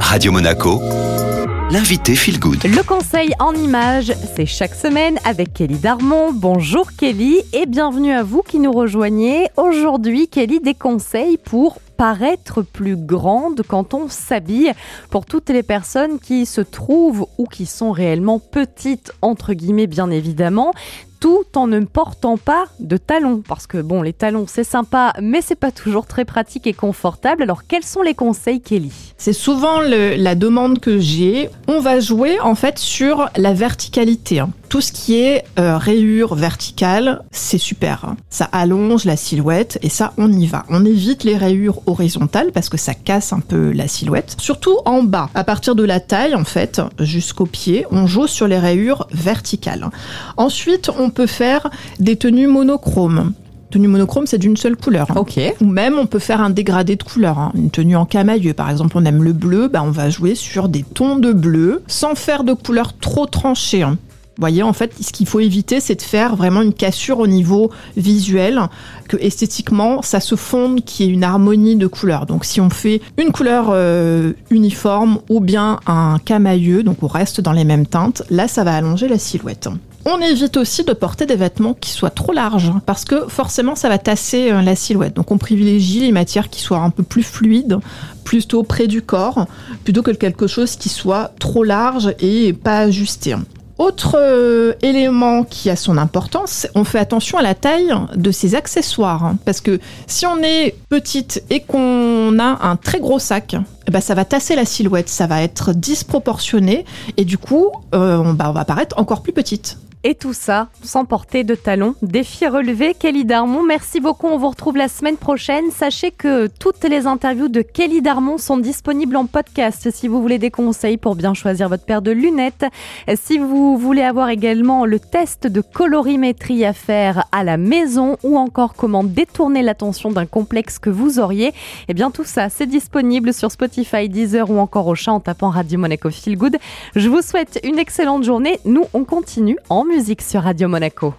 Radio Monaco, l'invité Feel Good. Le conseil en images, c'est chaque semaine avec Kelly Darmon. Bonjour Kelly et bienvenue à vous qui nous rejoignez. Aujourd'hui, Kelly, des conseils pour paraître plus grande quand on s'habille, pour toutes les personnes qui se trouvent ou qui sont réellement petites, entre guillemets bien évidemment, tout en ne portant pas de talons. Parce que bon, les talons c'est sympa, mais c'est pas toujours très pratique et confortable. Alors quels sont les conseils, Kelly ? C'est souvent la demande que j'ai. On va jouer en fait sur la verticalité. Tout ce qui est rayures verticales, c'est super. Ça allonge la silhouette et ça, on y va. On évite les rayures horizontales parce que ça casse un peu la silhouette. Surtout en bas, à partir de la taille en fait, jusqu'au pied, on joue sur les rayures verticales. Ensuite, on peut faire des tenues monochromes. Tenue monochrome, c'est d'une seule couleur. Ok. Ou même, on peut faire un dégradé de couleur. Une tenue en camailleux, par exemple, on aime le bleu, on va jouer sur des tons de bleu sans faire de couleur trop tranchée. Vous voyez, en fait, ce qu'il faut éviter, c'est de faire vraiment une cassure au niveau visuel, que esthétiquement, ça se fonde, qu'il y ait une harmonie de couleurs. Donc, si on fait une couleur uniforme ou bien un camailleux, donc on reste dans les mêmes teintes, là, ça va allonger la silhouette. On évite aussi de porter des vêtements qui soient trop larges parce que forcément ça va tasser la silhouette. Donc on privilégie les matières qui soient un peu plus fluides, plutôt près du corps, plutôt que quelque chose qui soit trop large et pas ajusté. Autre élément qui a son importance, on fait attention à la taille de ses accessoires. Parce que si on est petite et qu'on a un très gros sac, ça va tasser la silhouette, ça va être disproportionné et du coup, on va paraître encore plus petite. Et tout ça sans porter de talons. Défi relevé, Kelly Darmon. Merci beaucoup, on vous retrouve la semaine prochaine. Sachez que toutes les interviews de Kelly Darmon sont disponibles en podcast si vous voulez des conseils pour bien choisir votre paire de lunettes. Si vous voulez avoir également le test de colorimétrie à faire à la maison ou encore comment détourner l'attention d'un complexe que vous auriez, tout ça c'est disponible sur Spotify, Deezer ou encore au chat en tapant Radio Monaco Feel Good. Je vous souhaite une excellente journée. Nous, on continue en musique sur Radio Monaco.